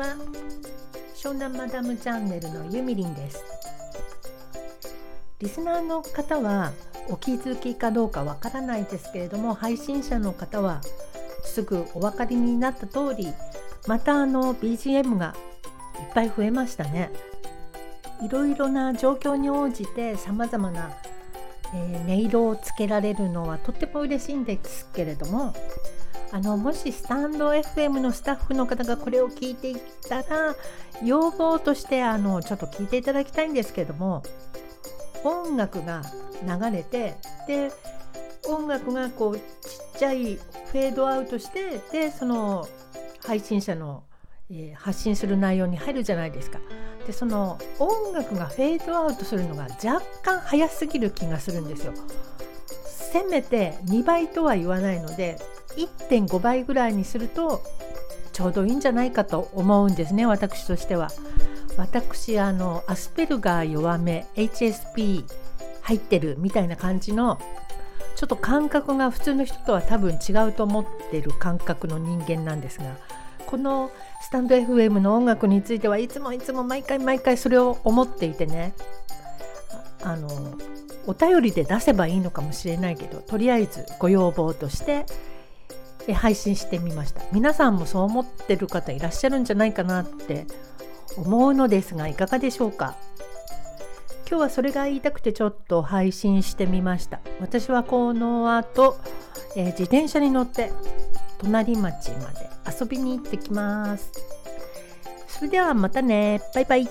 は、湘南マダムチャンネルのゆみりんです。リスナーの方はお気づきかどうかわからないですけれども、配信者の方はすぐお分かりになった通り、またBGM がいっぱい増えましたね。いろいろな状況に応じて様々な音色をつけられるのはとっても嬉しいんですけれども、もしスタンド FM のスタッフの方がこれを聞いていたら、要望としてちょっと聞いていただきたいんですけれども、音楽が流れて、で音楽がこうちっちゃいフェードアウトして、でその配信者の発信する内容に入るじゃないですか。でその音楽がフェードアウトするのが若干早すぎる気がするんですよ。せめて2倍とは言わないので 1.5 倍ぐらいにするとちょうどいいんじゃないかと思うんですね、私としては。私アスペルガー弱め HSP 入ってるみたいな感じの、ちょっと感覚が普通の人とは多分違うと思ってる感覚の人間なんですが、このスタンド FM の音楽についてはいつもいつも毎回それを思っていてね、お便りで出せばいいのかもしれないけど、とりあえずご要望として配信してみました。皆さんもそう思ってる方いらっしゃるんじゃないかなって思うのですが、いかがでしょうか。今日はそれが言いたくてちょっと配信してみました。私はこの後、自転車に乗って隣町まで遊びに行ってきます。それではまたね。バイバイ。